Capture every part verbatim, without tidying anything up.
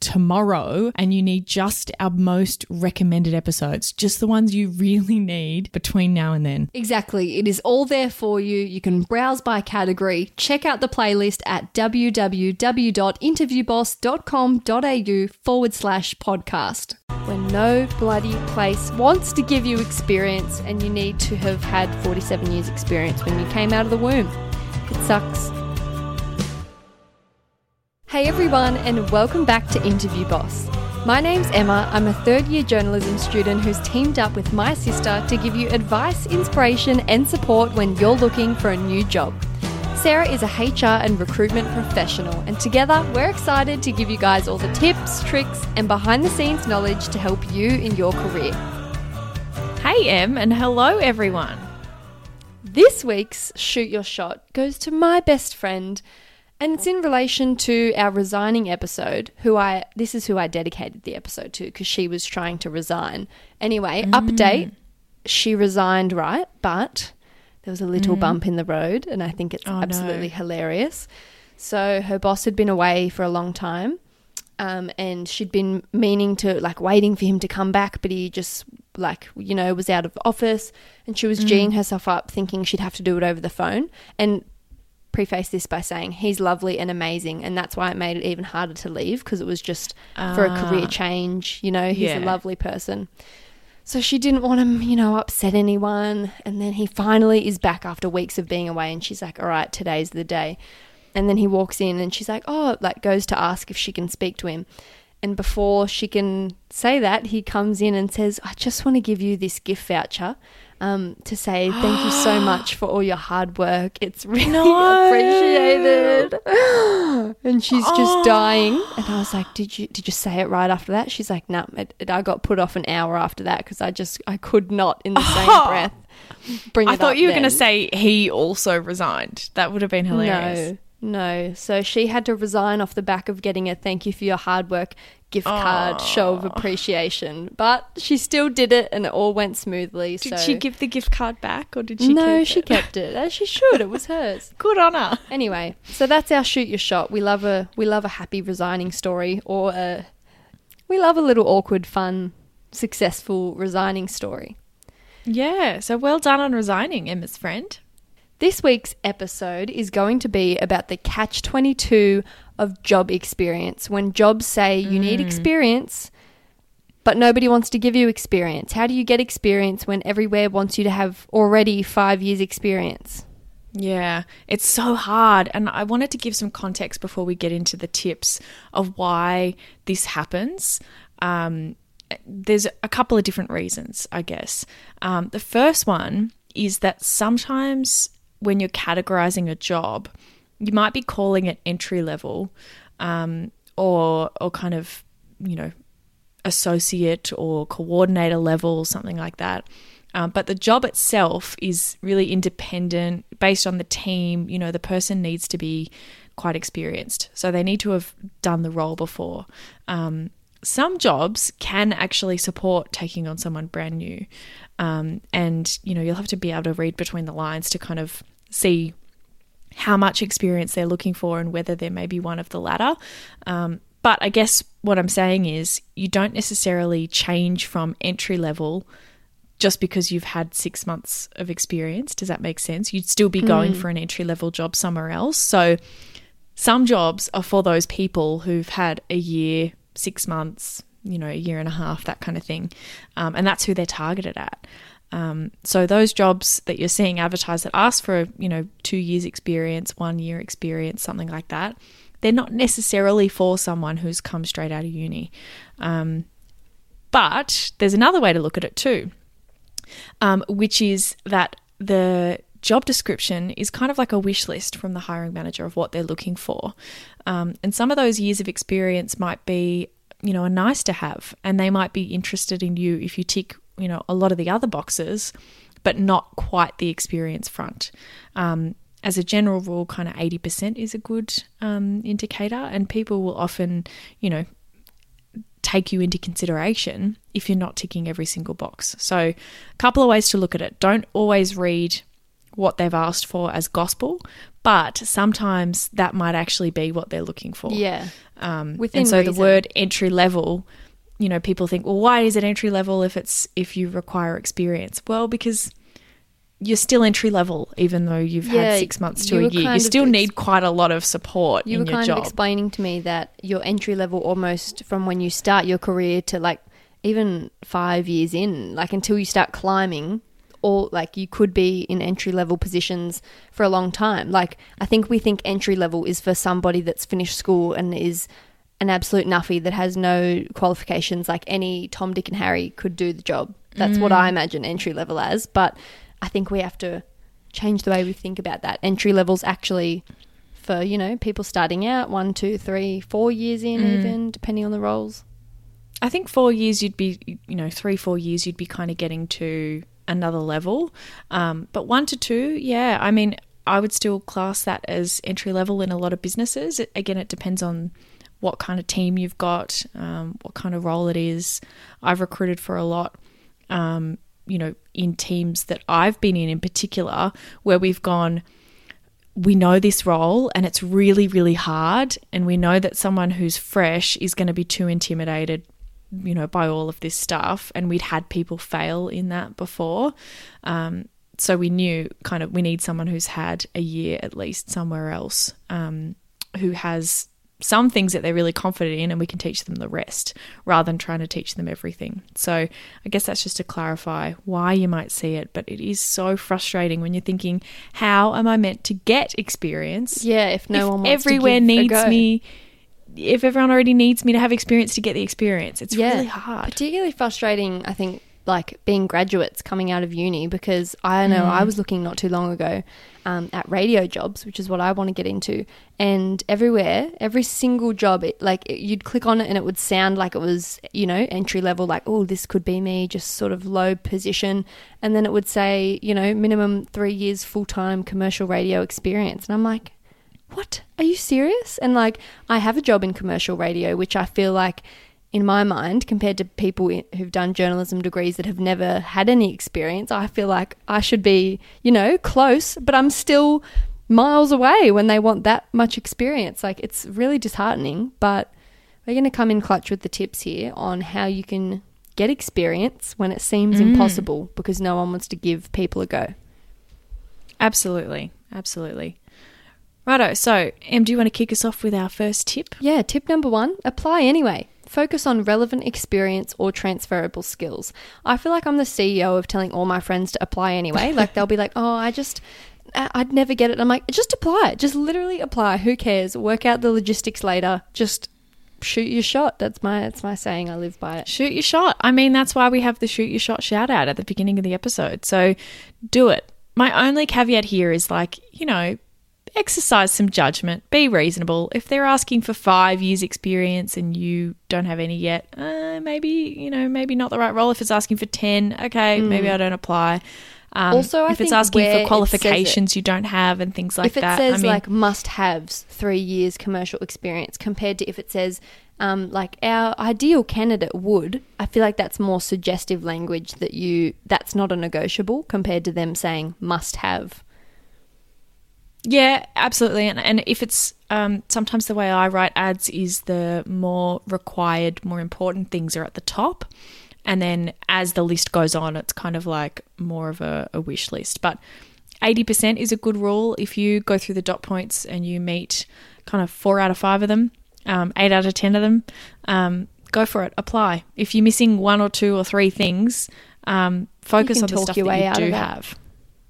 tomorrow and you need just our most recommended episodes, just the ones you really need between now and then. Exactly. It is all there for you. You can browse by category. Check out the playlist at w w w dot interview boss dot com dot a u forward slash podcast. When no bloody place wants to give you experience and you need to have had forty-seven years experience when you came out of the womb. It sucks. Hey everyone, and welcome back to Interview Boss. My name's Emma. I'm a third year journalism student who's teamed up with my sister to give you advice, inspiration and support when you're looking for a new job. Sarah is a H R and recruitment professional, and together we're excited to give you guys all the tips, tricks and behind the scenes knowledge to help you in your career. Hey Em, and hello everyone. This week's Shoot Your Shot goes to my best friend, and it's in relation to our resigning episode, who I, this is who I dedicated the episode to because she was trying to resign. Anyway, mm. update, she resigned, right? But there was a little mm. bump in the road, and I think it's oh, absolutely no. hilarious. So her boss had been away for a long time um, and she'd been meaning to, like, waiting for him to come back, but he just, like, you know, was out of office, and she was mm. G'ing herself up thinking she'd have to do it over the phone. And preface this by saying he's lovely and amazing, and that's why it made it even harder to leave, because it was just uh, for a career change, you know, he's yeah. a lovely person. So she didn't want him, you know, upset anyone, and then he finally is back after weeks of being away, and she's like, all right, today's the day. And then he walks in and she's like, oh, like goes to ask if she can speak to him, and before she can say that, he comes in and says, I just want to give you this gift voucher Um, to say thank you so much for all your hard work. It's really no. appreciated. And she's oh. just dying. And I was like, did you did you say it right after that? She's like, no, nah, I got put off an hour after that because I just I could not in the same oh. breath bring I it up. I thought you were going to say he also resigned. That would have been hilarious. No, no. So she had to resign off the back of getting a thank you for your hard work gift card oh. show of appreciation, but she still did it and it all went smoothly. Did so. she give the gift card back, or did she no, keep it? No, she kept it, as she should. It was hers. Good on her. Anyway, so that's our Shoot Your Shot. We love a we love a happy resigning story, or a, we love a little awkward, fun, successful resigning story. Yeah, so well done on resigning, Emma's friend. This week's episode is going to be about the catch twenty-two of job experience, when jobs say you mm. need experience but nobody wants to give you experience. How do you get experience when everywhere wants you to have already five years experience? Yeah, it's so hard. And I wanted to give some context before we get into the tips of why this happens. Um, there's a couple of different reasons, I guess. Um, the first one is that sometimes when you're categorizing a job, you might be calling it entry level, um, or or kind of, you know, associate or coordinator level, something like that. Um, but the job itself is really independent, based on the team. You know, the person needs to be quite experienced, so they need to have done the role before. Um, some jobs can actually support taking on someone brand new. Um, and, you know, you'll have to be able to read between the lines to kind of see how much experience they're looking for and whether there may be one of the latter. Um, but I guess what I'm saying is you don't necessarily change from entry level just because you've had six months of experience. Does that make sense? You'd still be going mm. for an entry level job somewhere else. So some jobs are for those people who've had a year, six months, you know, a year and a half, that kind of thing. Um, and that's who they're targeted at. Um, so those jobs that you're seeing advertised that ask for, you know, two years experience, one year experience, something like that, they're not necessarily for someone who's come straight out of uni. Um, but there's another way to look at it too, um, which is that the job description is kind of like a wish list from the hiring manager of what they're looking for. Um, and some of those years of experience might be, you know, a nice to have, and they might be interested in you if you tick, you know, a lot of the other boxes, but not quite the experience front. Um, as a general rule, kind of eighty percent is a good um, indicator, and people will often, you know, take you into consideration if you're not ticking every single box. So a couple of ways to look at it. Don't always read what they've asked for as gospel, but sometimes that might actually be what they're looking for. Yeah. Um, Within and so reason. The word entry level, you know, people think, well, why is it entry level if it's if you require experience? Well, because you're still entry level, even though you've yeah, had six months to a year. You still ex- need quite a lot of support in your job. You were kind of explaining to me that your entry level almost from when you start your career to like even five years in, like until you start climbing. Or like you could be in entry-level positions for a long time. Like I think we think entry-level is for somebody that's finished school and is an absolute nuffy that has no qualifications, like any Tom, Dick and Harry could do the job. That's mm. what I imagine entry-level as. But I think we have to change the way we think about that. Entry-level's actually for, you know, people starting out one, two, three, four years in mm. even, depending on the roles. I think four years you'd be, you know, three, four years you'd be kind of getting to – another level, um, but one to two, yeah, I mean, I would still class that as entry level in a lot of businesses. It, again, it depends on what kind of team you've got, um, what kind of role it is. I've recruited for a lot, um, you know, in teams that I've been in in particular where we've gone, we know this role and it's really, really hard, and we know that someone who's fresh is going to be too intimidated, you know, by all of this stuff, and we'd had people fail in that before. Um, so we knew kind of we need someone who's had a year at least somewhere else, um, who has some things that they're really confident in, and we can teach them the rest rather than trying to teach them everything. So I guess that's just to clarify why you might see it, but it is so frustrating when you're thinking, how am I meant to get experience? Yeah, if no if one wants everywhere to give needs a go. me. If everyone already needs me to have experience to get the experience, it's yeah, really hard. Particularly frustrating, I think, like being graduates coming out of uni, because I know mm. I was looking not too long ago um, at radio jobs, which is what I want to get into, and everywhere, every single job, it, like it, you'd click on it and it would sound like it was, you know, entry level, like, oh, this could be me, just sort of low position, and then it would say, you know, minimum three years full-time commercial radio experience, and I'm like, what? Are you serious? And like I have a job in commercial radio, which I feel like in my mind compared to people who've done journalism degrees that have never had any experience, I feel like I should be, you know, close, but I'm still miles away when they want that much experience. Like it's really disheartening, but we're going to come in clutch with the tips here on how you can get experience when it seems mm. impossible because no one wants to give people a go. Absolutely, absolutely. Righto, so Em, do you want to kick us off with our first tip? Yeah, tip number one, apply anyway. Focus on relevant experience or transferable skills. I feel like I'm the C E O of telling all my friends to apply anyway. Like they'll be like, oh, I just, I'd never get it. I'm like, just apply. Just literally apply. Who cares? Work out the logistics later. Just shoot your shot. That's my that's my saying. I live by it. Shoot your shot. I mean, that's why we have the shoot your shot shout out at the beginning of the episode. So do it. My only caveat here is like, you know, exercise some judgment, be reasonable. If they're asking for five years experience and you don't have any yet, uh, maybe, you know, maybe not the right role. If it's asking for ten, okay, mm. maybe I don't apply. Um, also, I if it's asking for qualifications it it, you don't have and things like that. If it that, says I mean, like must-haves, three years commercial experience compared to if it says um, like our ideal candidate would, I feel like that's more suggestive language that you, that's not a negotiable compared to them saying must-have. Yeah, absolutely. And and if it's um, sometimes the way I write ads is the more required, more important things are at the top. And then as the list goes on, it's kind of like more of a, a wish list. But eighty percent is a good rule. If you go through the dot points and you meet kind of four out of five of them, um, eight out of ten of them, um, go for it. Apply. If you're missing one or two or three things, um, focus on the stuff that you do have.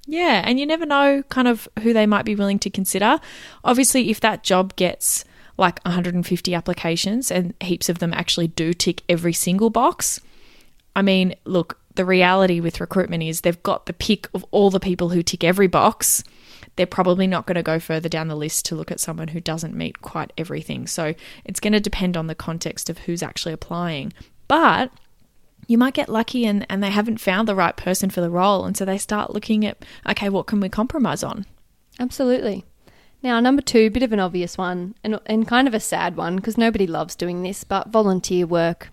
Yeah, and you never know kind of who they might be willing to consider. Obviously, if that job gets like one hundred fifty applications and heaps of them actually do tick every single box. I mean, look, the reality with recruitment is they've got the pick of all the people who tick every box. They're probably not going to go further down the list to look at someone who doesn't meet quite everything. So it's going to depend on the context of who's actually applying. But you might get lucky and, and they haven't found the right person for the role. And so they start looking at, okay, what can we compromise on? Absolutely. Now, number two, bit of an obvious one and, and kind of a sad one because nobody loves doing this, but volunteer work.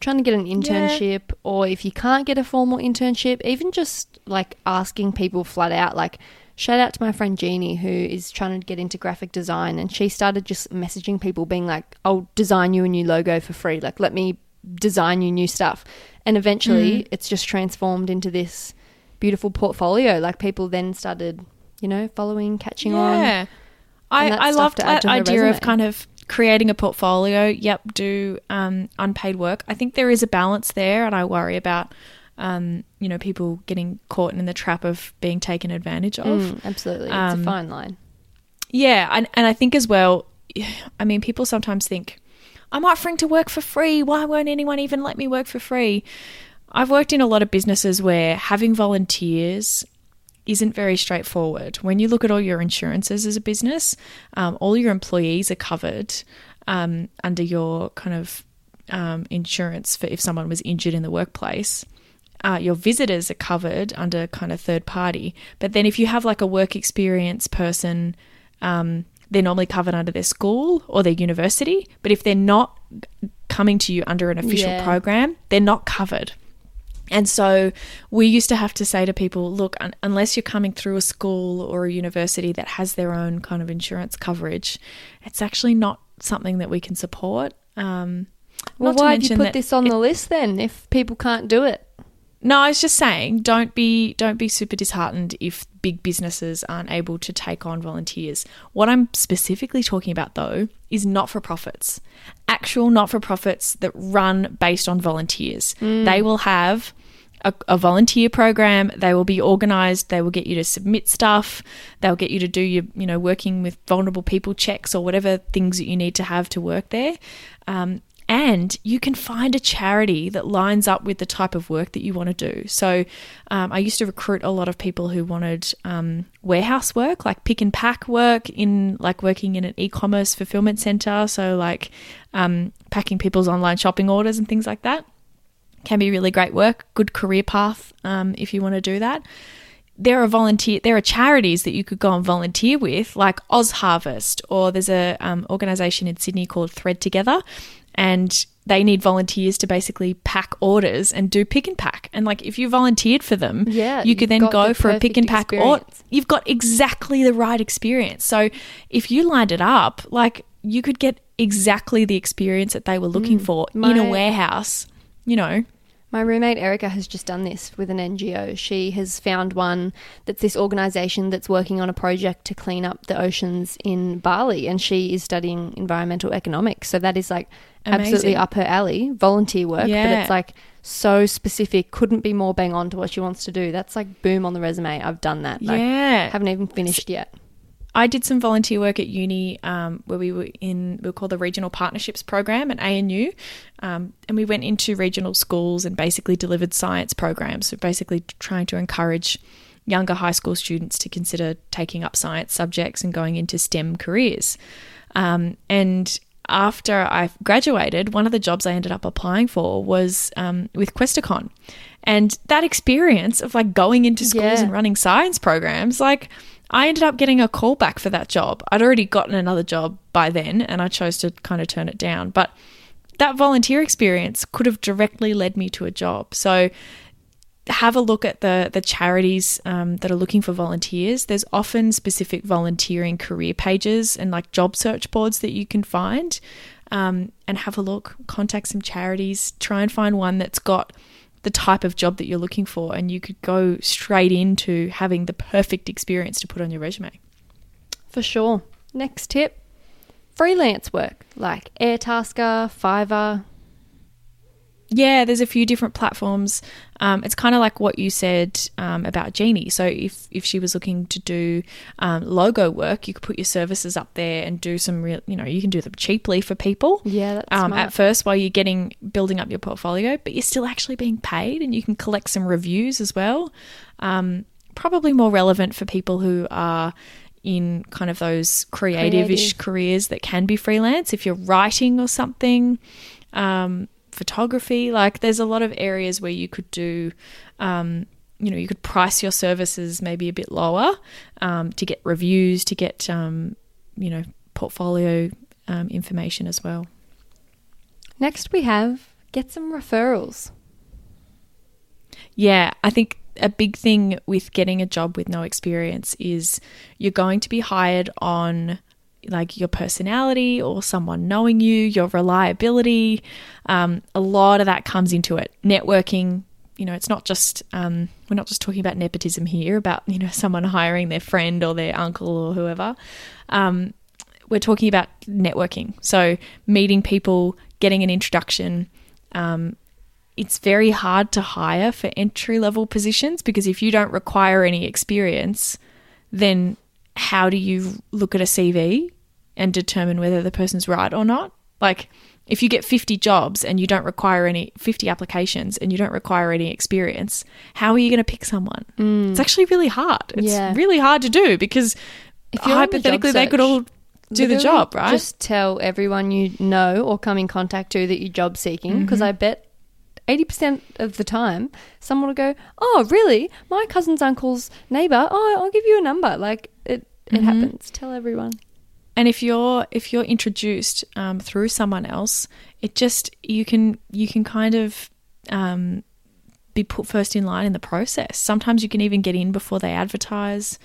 Trying to get an internship, yeah. Or if you can't get a formal internship, even just like asking people flat out, like shout out to my friend Jeannie who is trying to get into graphic design, and she started just messaging people being like, I'll design you a new logo for free. Like, let me design you new stuff. And eventually mm. it's just transformed into this beautiful portfolio. Like people then started, you know, following, catching yeah. on. Yeah, I, I loved that idea resume. Of kind of creating a portfolio, yep, do um, unpaid work. I think there is a balance there, and I worry about, um, you know, people getting caught in the trap of being taken advantage of. Mm, absolutely. Um, it's a fine line. Yeah, and, and I think as well, I mean, people sometimes think, I'm offering to work for free. Why won't anyone even let me work for free? I've worked in a lot of businesses where having volunteers isn't very straightforward. When you look at all your insurances as a business, um, all your employees are covered um, under your kind of um, insurance for if someone was injured in the workplace. Uh, your visitors are covered under kind of third party. But then if you have like a work experience person, um, they're normally covered under their school or their university. But if they're not coming to you under an official yeah. program, they're not covered. And so we used to have to say to people, look, un- unless you're coming through a school or a university that has their own kind of insurance coverage, it's actually not something that we can support. Um, well, why have you put this on it- the list then if people can't do it? No, I was just saying don't be don't be super disheartened if big businesses aren't able to take on volunteers. What I'm specifically talking about though is not-for-profits, actual not-for-profits that run based on volunteers. Mm. They will have a, a volunteer program. They will be organised. They will get you to submit stuff. They'll get you to do your, you know, working with vulnerable people checks or whatever things that you need to have to work there. Um And you can find a charity that lines up with the type of work that you want to do. So um, I used to recruit a lot of people who wanted um, warehouse work, like pick and pack work, in like working in an e-commerce fulfillment center. So like um, packing people's online shopping orders and things like that can be really great work, good career path um, if you want to do that. There are volunteer. There are charities that you could go and volunteer with, like OzHarvest, or there's a um, organisation in Sydney called Thread Together, and they need volunteers to basically pack orders and do pick and pack. And like if you volunteered for them, yeah, you could then go the for a pick and pack. Or you've got exactly the right experience. So if you lined it up, like you could get exactly the experience that they were looking mm, for my- in a warehouse. You know. My roommate Erica has just done this with an N G O. She has found one that's this organisation that's working on a project to clean up the oceans in Bali, and she is studying environmental economics. So that is like amazing. Absolutely up her alley, volunteer work, yeah. But it's like so specific, couldn't be more bang on to what she wants to do. That's like boom on the resume. I've done that. Like, yeah. Haven't even finished yet. I did some volunteer work at uni um, where we were in, we were called the Regional Partnerships Program at A N U, um, and we went into regional schools and basically delivered science programs, so basically trying to encourage younger high school students to consider taking up science subjects and going into STEM careers. Um, and after I graduated, one of the jobs I ended up applying for was um, with Questacon. And that experience of like going into schools yeah. and running science programs, like I ended up getting a call back for that job. I'd already gotten another job by then and I chose to kind of turn it down. But that volunteer experience could have directly led me to a job. So have a look at the, the charities um, that are looking for volunteers. There's often specific volunteering career pages and like job search boards that you can find um, and have a look, contact some charities, try and find one that's got the type of job that you're looking for, and you could go straight into having the perfect experience to put on your resume. For sure. Next tip, freelance work like Airtasker, Fiverr. Yeah, there's a few different platforms. Um, it's kind of like what you said um, about Jeannie. So if, if she was looking to do um, logo work, you could put your services up there and do some real, you know, you can do them cheaply for people. Yeah, that's um, smart. At first while you're getting building up your portfolio, but you're still actually being paid, and you can collect some reviews as well. Um, probably more relevant for people who are in kind of those creative-ish creative. careers that can be freelance. If you're writing or something, um, photography, like there's a lot of areas where you could do, um, you know, you could price your services maybe a bit lower um, to get reviews, to get, um, you know, portfolio um, information as well. Next we have get some referrals. Yeah, I think a big thing with getting a job with no experience is you're going to be hired on like your personality or someone knowing you, your reliability. Um, a lot of that comes into it. Networking, you know, it's not just, um, we're not just talking about nepotism here, about, you know, someone hiring their friend or their uncle or whoever. Um, we're talking about networking. So meeting people, getting an introduction. Um, it's very hard to hire for entry-level positions because if you don't require any experience, then how do you look at a C V and determine whether the person's right or not? Like if you get fifty jobs and you don't require any, fifty applications and you don't require any experience, how are you going to pick someone? Mm. It's actually really hard. It's yeah. really hard to do because hypothetically the they search, could all do the job, right? Just tell everyone you know or come in contact to that you're job seeking, because mm-hmm. I bet eighty percent of the time someone will go, oh, really? My cousin's uncle's neighbour? Oh, I'll give you a number. Like it, it mm-hmm. happens. Tell everyone. And if you're if you're introduced um, through someone else, it just you can you can kind of um, be put first in line in the process. Sometimes you can even get in before they advertise.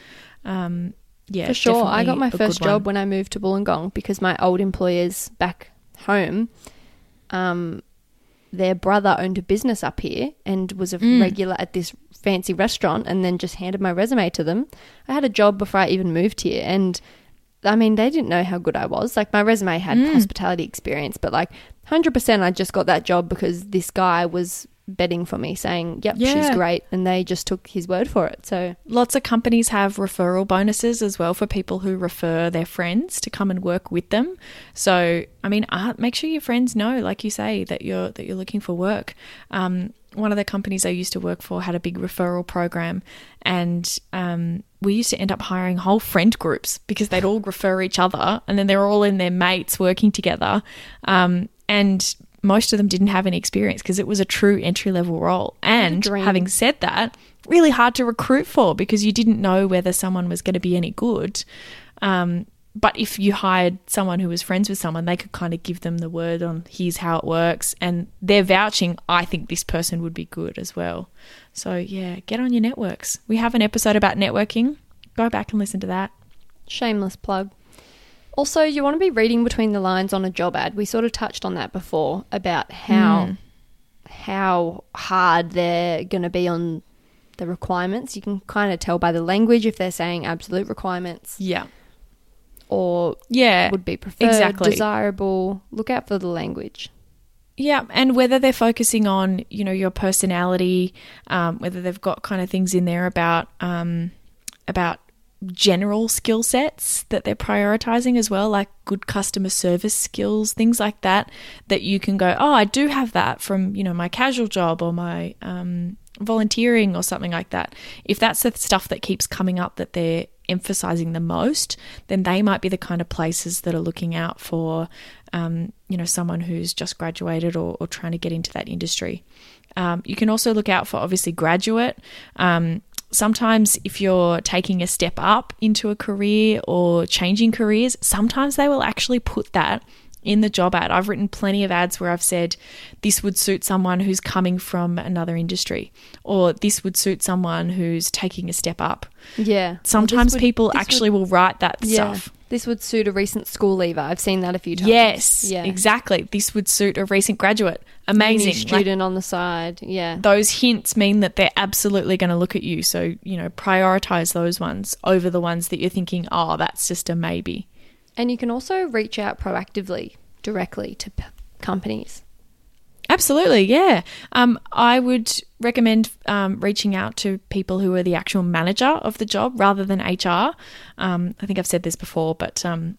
Um, yeah, for sure. I got my first job when I moved to Wollongong because my old employers back home, um, their brother owned a business up here and was a mm. regular at this fancy restaurant, and then just handed my resume to them. I had a job before I even moved here, and I mean they didn't know how good I was. Like my resume had mm. hospitality experience, but like one hundred percent I just got that job because this guy was betting for me, saying yep yeah. she's great, and they just took his word for it. So lots of companies have referral bonuses as well for people who refer their friends to come and work with them. So I mean uh, make sure your friends know, like you say, that you're that you're looking for work. um One of the companies I used to work for had a big referral program, and um, we used to end up hiring whole friend groups because they'd all refer each other, and then they're all in their mates working together. Um, and most of them didn't have any experience because it was a true entry-level role. And having said that, really hard to recruit for because you didn't know whether someone was going to be any good. Um, but if you hired someone who was friends with someone, they could kind of give them the word on here's how it works, and they're vouching, I think this person would be good as well. So, yeah, get on your networks. We have an episode about networking. Go back and listen to that. Shameless plug. Also, you want to be reading between the lines on a job ad. We sort of touched on that before about how mm. how hard they're going to be on the requirements. You can kind of tell by the language if they're saying absolute requirements. Yeah. Or yeah, would be preferred, exactly. desirable. Look out for the language. Yeah, and whether they're focusing on, you know, your personality, um, whether they've got kind of things in there about um, about general skill sets that they're prioritizing as well, like good customer service skills, things like that, that you can go, oh, I do have that from, you know, my casual job or my um, volunteering or something like that. If that's the stuff that keeps coming up that they're emphasizing the most, then they might be the kind of places that are looking out for, um, you know, someone who's just graduated or, or trying to get into that industry. Um, you can also look out for obviously graduate. Um, sometimes if you're taking a step up into a career or changing careers, sometimes they will actually put that in the job ad. I've written plenty of ads where I've said this would suit someone who's coming from another industry, or this would suit someone who's taking a step up. Yeah. Sometimes would, people actually would, will write that yeah, stuff. This would suit a recent school leaver. I've seen that a few times. Yes, yeah. exactly. This would suit a recent graduate. Amazing. New student like, on the side. Yeah. Those hints mean that they're absolutely going to look at you. So, you know, prioritize those ones over the ones that you're thinking, oh, that's just a maybe. And you can also reach out proactively directly to p- companies. Absolutely, yeah. Um, I would recommend um, reaching out to people who are the actual manager of the job rather than H R. Um, I think I've said this before, but um,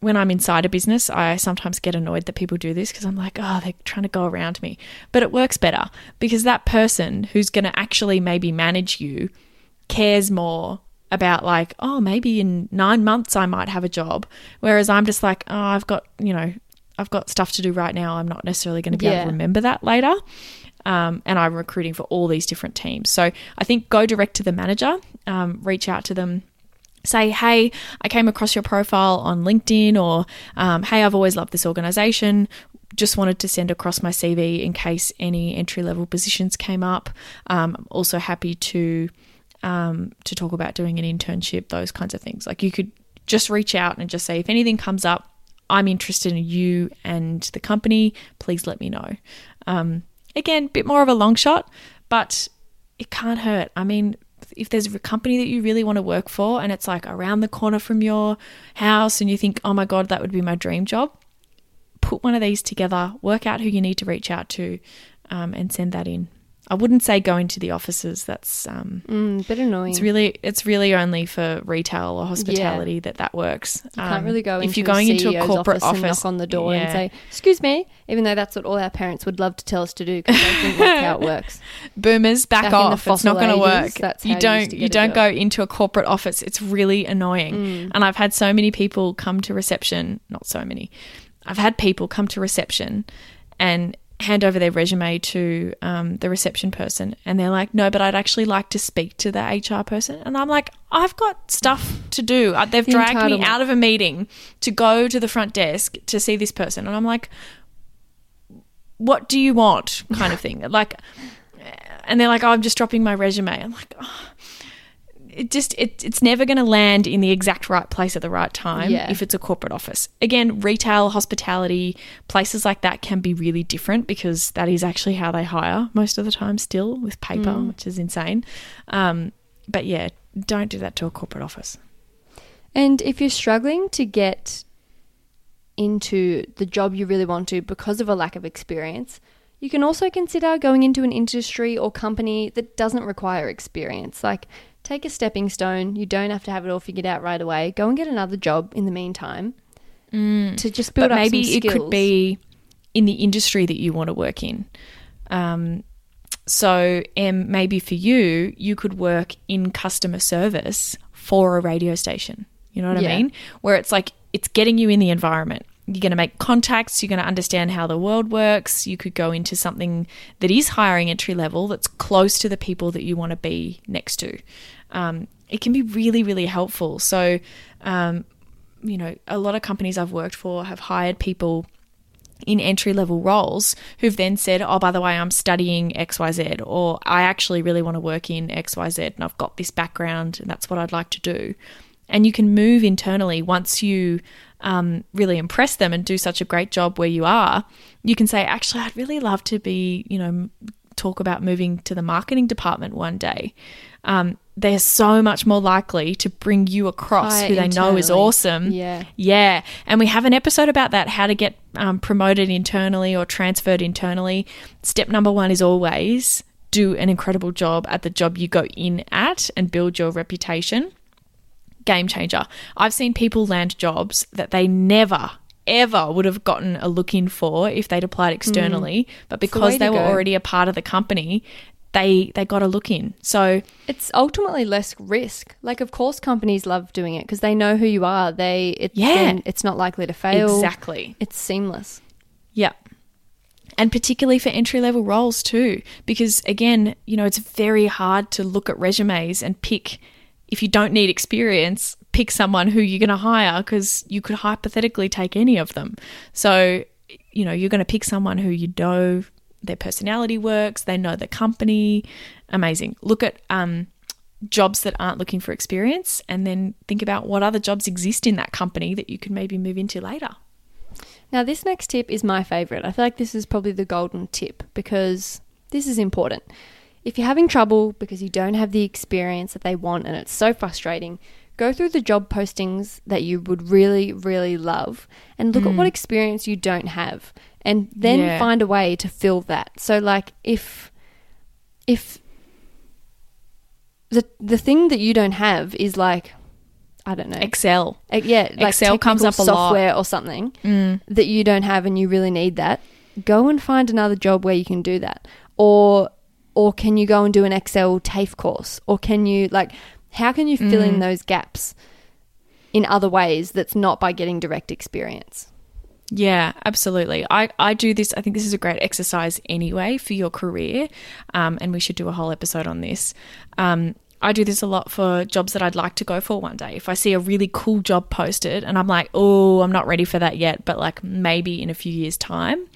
when I'm inside a business, I sometimes get annoyed that people do this because I'm like, oh, they're trying to go around me. But it works better because that person who's going to actually maybe manage you cares more about like, oh, maybe in nine months I might have a job. Whereas I'm just like, oh, I've got, you know, I've got stuff to do right now. I'm not necessarily going to be yeah. able to remember that later. Um, and I'm recruiting for all these different teams. So I think go direct to the manager, um, reach out to them, say, hey, I came across your profile on LinkedIn, or um, hey, I've always loved this organization. Just wanted to send across my C V in case any entry-level positions came up. Um, I'm also happy to um, to talk about doing an internship, those kinds of things. Like you could just reach out and just say, if anything comes up, I'm interested in you and the company, please let me know. Um, again, bit more of a long shot, but it can't hurt. I mean, if there's a company that you really want to work for and it's like around the corner from your house and you think, oh my God, that would be my dream job, put one of these together, work out who you need to reach out to um, and send that in. I wouldn't say go into the offices. That's um, mm, a bit annoying. It's really it's really only for retail or hospitality yeah. that that works. You can't um, really go into if you're going a into a corporate office, office and knock on the door yeah. and say, "Excuse me," even though that's what all our parents would love to tell us to do because they think that's how it works. Boomers, back, back off! It's not going to work. That's you how don't you, you don't go into a corporate office. It's really annoying. Mm. And I've had so many people come to reception. Not so many. I've had people come to reception and hand over their resume to um, the reception person and they're like, no, but I'd actually like to speak to the H R person. And I'm like, I've got stuff to do. They've the dragged entitlement. me out of a meeting to go to the front desk to see this person. And I'm like, what do you want, kind of thing. Like, and they're like, oh, I'm just dropping my resume. I'm like, oh. It just it, it's never going to land in the exact right place at the right time yeah. if it's a corporate office. Again, retail, hospitality, places like that can be really different because that is actually how they hire most of the time still with paper, mm. which is insane. Um, but, yeah, don't do that to a corporate office. And if you're struggling to get into the job you really want to because of a lack of experience, you can also consider going into an industry or company that doesn't require experience, like – take a stepping stone. You don't have to have it all figured out right away. Go and get another job in the meantime mm. to just build but up some skills. Maybe it could be in the industry that you want to work in. Um, so um, maybe for you, you could work in customer service for a radio station. You know what yeah. I mean? Where it's like it's getting you in the environment. You're going to make contacts. You're going to understand how the world works. You could go into something that is hiring entry level that's close to the people that you want to be next to. Um, it can be really, really helpful. So, um, you know, a lot of companies I've worked for have hired people in entry level roles who've then said, oh, by the way, I'm studying X Y Z, or I actually really want to work in X Y Z and I've got this background and that's what I'd like to do. And you can move internally once you um, really impress them and do such a great job where you are. You can say, actually, I'd really love to be, you know, talk about moving to the marketing department one day. Um, they're so much more likely to bring you across Higher who they internally. know is awesome. Yeah. Yeah. And we have an episode about that, how to get um, promoted internally or transferred internally. Step number one is always do an incredible job at the job you go in at and build your reputation. Game changer. I've seen people land jobs that they never, ever would have gotten a look in for if they'd applied externally, mm. but because the they were go. already a part of the company, they they got a look in. So it's ultimately less risk. Like, of course, companies love doing it because they know who you are. They it, yeah, it's not likely to fail. Exactly, it's seamless. Yeah. And particularly for entry-level roles too, because again, you know, it's very hard to look at resumes and pick. If you don't need experience, pick someone who you're going to hire because you could hypothetically take any of them. So, you know, you're going to pick someone who you know their personality works, they know the company. Amazing. Look at um, jobs that aren't looking for experience and then think about what other jobs exist in that company that you could maybe move into later. Now, this next tip is my favourite. I feel like this is probably the golden tip because this is important. If you're having trouble because you don't have the experience that they want and it's so frustrating, Go through the job postings that you would really, really love and look mm. at what experience you don't have, and then yeah. find a way to fill that. So, like, if if the the thing that you don't have is, like, I don't know. Excel. Yeah. Like Excel comes up a lot. Software or something mm. that you don't have and you really need that, go and find another job where you can do that. Or or can you go and do an Excel TAFE course? Or can you, like, how can you fill mm. in those gaps in other ways that's not by getting direct experience? Yeah, absolutely. I, I do this. I think this is a great exercise anyway for your career, um, and we should do a whole episode on this. Um I do this a lot for jobs that I'd like to go for one day. If I see a really cool job posted and I'm like, oh, I'm not ready for that yet, but, like, maybe in a few years' time,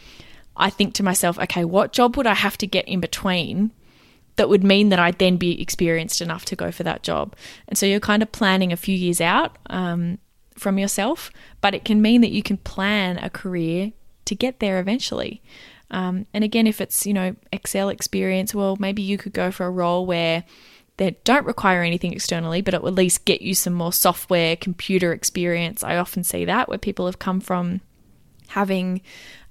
I think to myself, okay, what job would I have to get in between that would mean that I'd then be experienced enough to go for that job? And so you're kind of planning a few years out um, from yourself, but it can mean that you can plan a career to get there eventually. Um, and again, if it's, you know, Excel experience, well, maybe you could go for a role where that don't require anything externally, but it will at least get you some more software, computer experience. I often see that where people have come from having,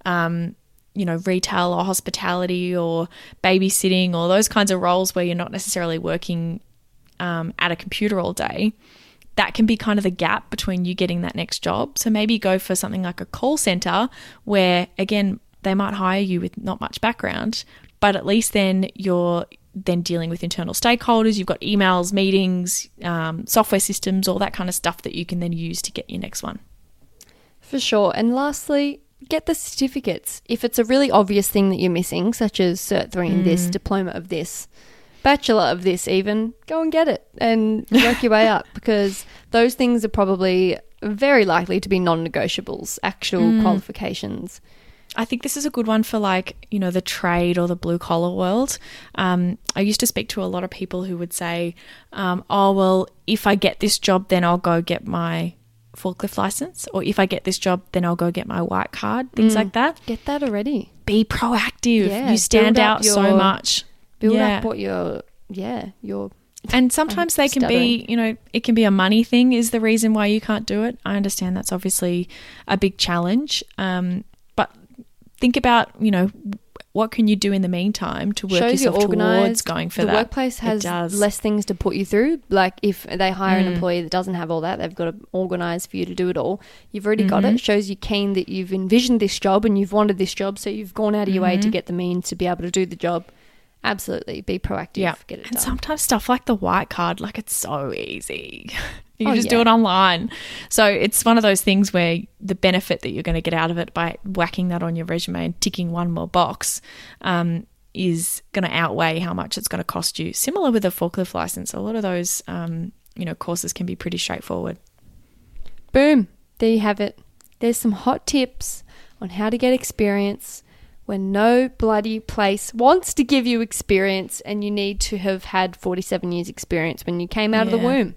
um, you know, retail or hospitality or babysitting or those kinds of roles where you're not necessarily working um, at a computer all day. That can be kind of the gap between you getting that next job. So maybe go for something like a call center where, again, they might hire you with not much background, but at least then you're then dealing with internal stakeholders, you've got emails, meetings, um, software systems, all that kind of stuff that you can then use to get your next one. For sure. And lastly, get the certificates. If it's a really obvious thing that you're missing, such as Cert three in mm. this, Diploma of this, Bachelor of this even, go and get it and work your way up, because those things are probably very likely to be non-negotiables, actual mm. qualifications. I think this is a good one for, like, you know, the trade or the blue collar world. Um, I used to speak to a lot of people who would say, um, oh, well, if I get this job, then I'll go get my forklift license, or if I get this job, then I'll go get my white card, things mm. like that. Get that already. Be proactive. Yeah, you stand out your, so much. Build yeah. up what your, yeah, your. And sometimes they can be, you know, it can be a money thing is the reason why you can't do it. I understand that's obviously a big challenge. Um Think about, you know, what can you do in the meantime to work Shows yourself towards going for the that. The workplace has less things to put you through. Like, if they hire mm. an employee that doesn't have all that, they've got to organise for you to do it all. You've already mm-hmm. got it. It shows you're keen that you've envisioned this job and you've wanted this job, so you've gone out of your mm-hmm. way to get the means to be able to do the job. Absolutely. Be proactive. Yeah. Get it and done. Sometimes stuff like the white card, like, it's so easy. You can oh, just yeah. do it online. So it's one of those things where the benefit that you're going to get out of it by whacking that on your resume and ticking one more box um, is going to outweigh how much it's going to cost you. Similar with a forklift license. A lot of those um, you know, courses can be pretty straightforward. Boom. There you have it. There's some hot tips on how to get experience when no bloody place wants to give you experience and you need to have had forty-seven years experience when you came out yeah. of the womb.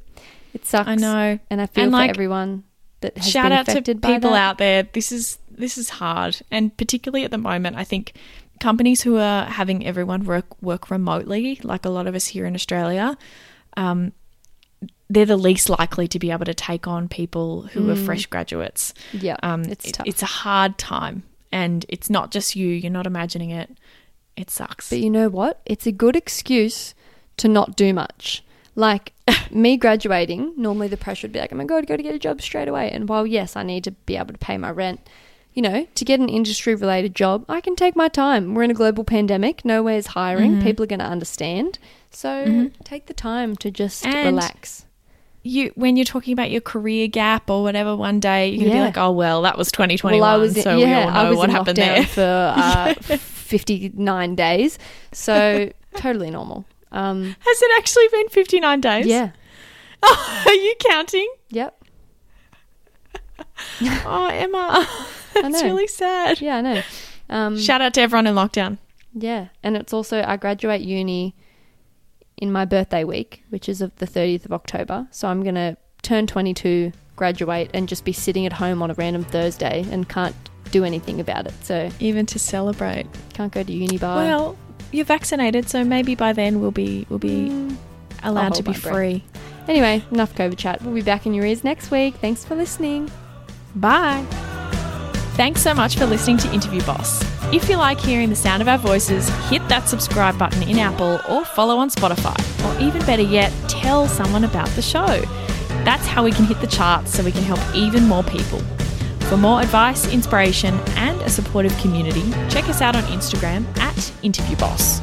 It sucks. I know. And I feel and like, for everyone that has been affected by that. Shout out to people out there. This is this is hard. And particularly at the moment, I think companies who are having everyone work work remotely, like a lot of us here in Australia, um, they're the least likely to be able to take on people who mm. are fresh graduates. Yeah, um, it's it, tough. It's a hard time. And it's not just you. You're not imagining it. It sucks. But you know what? It's a good excuse to not do much. Like me graduating, normally the pressure would be like, oh my God, I've got to get a job straight away. And while, yes, I need to be able to pay my rent, you know, to get an industry-related job, I can take my time. We're in a global pandemic. Nowhere's hiring. Mm-hmm. People are going to understand. So mm-hmm. take the time to just and relax. You, when you're talking about your career gap or whatever, one day you're going to yeah. be like, oh, well, that was twenty twenty-one, well, I was in, so yeah, we all know I was what in happened there. for uh, fifty-nine days. So totally normal. Um, Has it actually been fifty-nine days? Yeah. Oh, are you counting? Yep. Oh, Emma. That's really sad. Yeah, I know. Um, Shout out to everyone in lockdown. Yeah. And it's also, I graduate uni in my birthday week, which is of the thirtieth of October. So I'm going to turn twenty-two, graduate, and just be sitting at home on a random Thursday and can't do anything about it. So even to celebrate. Can't go to uni bar. Well, you're vaccinated, so maybe by then we'll be we'll be allowed to be free. Anyway, enough COVID chat. We'll be back in your ears next week. Thanks for listening. Bye. Thanks so much for listening to Interview Boss. If you like hearing the sound of our voices, hit that subscribe button in Apple or follow on Spotify. Or even better yet, tell someone about the show. That's how we can hit the charts so we can help even more people. For more advice, inspiration, and a supportive community, check us out on Instagram at InterviewBoss.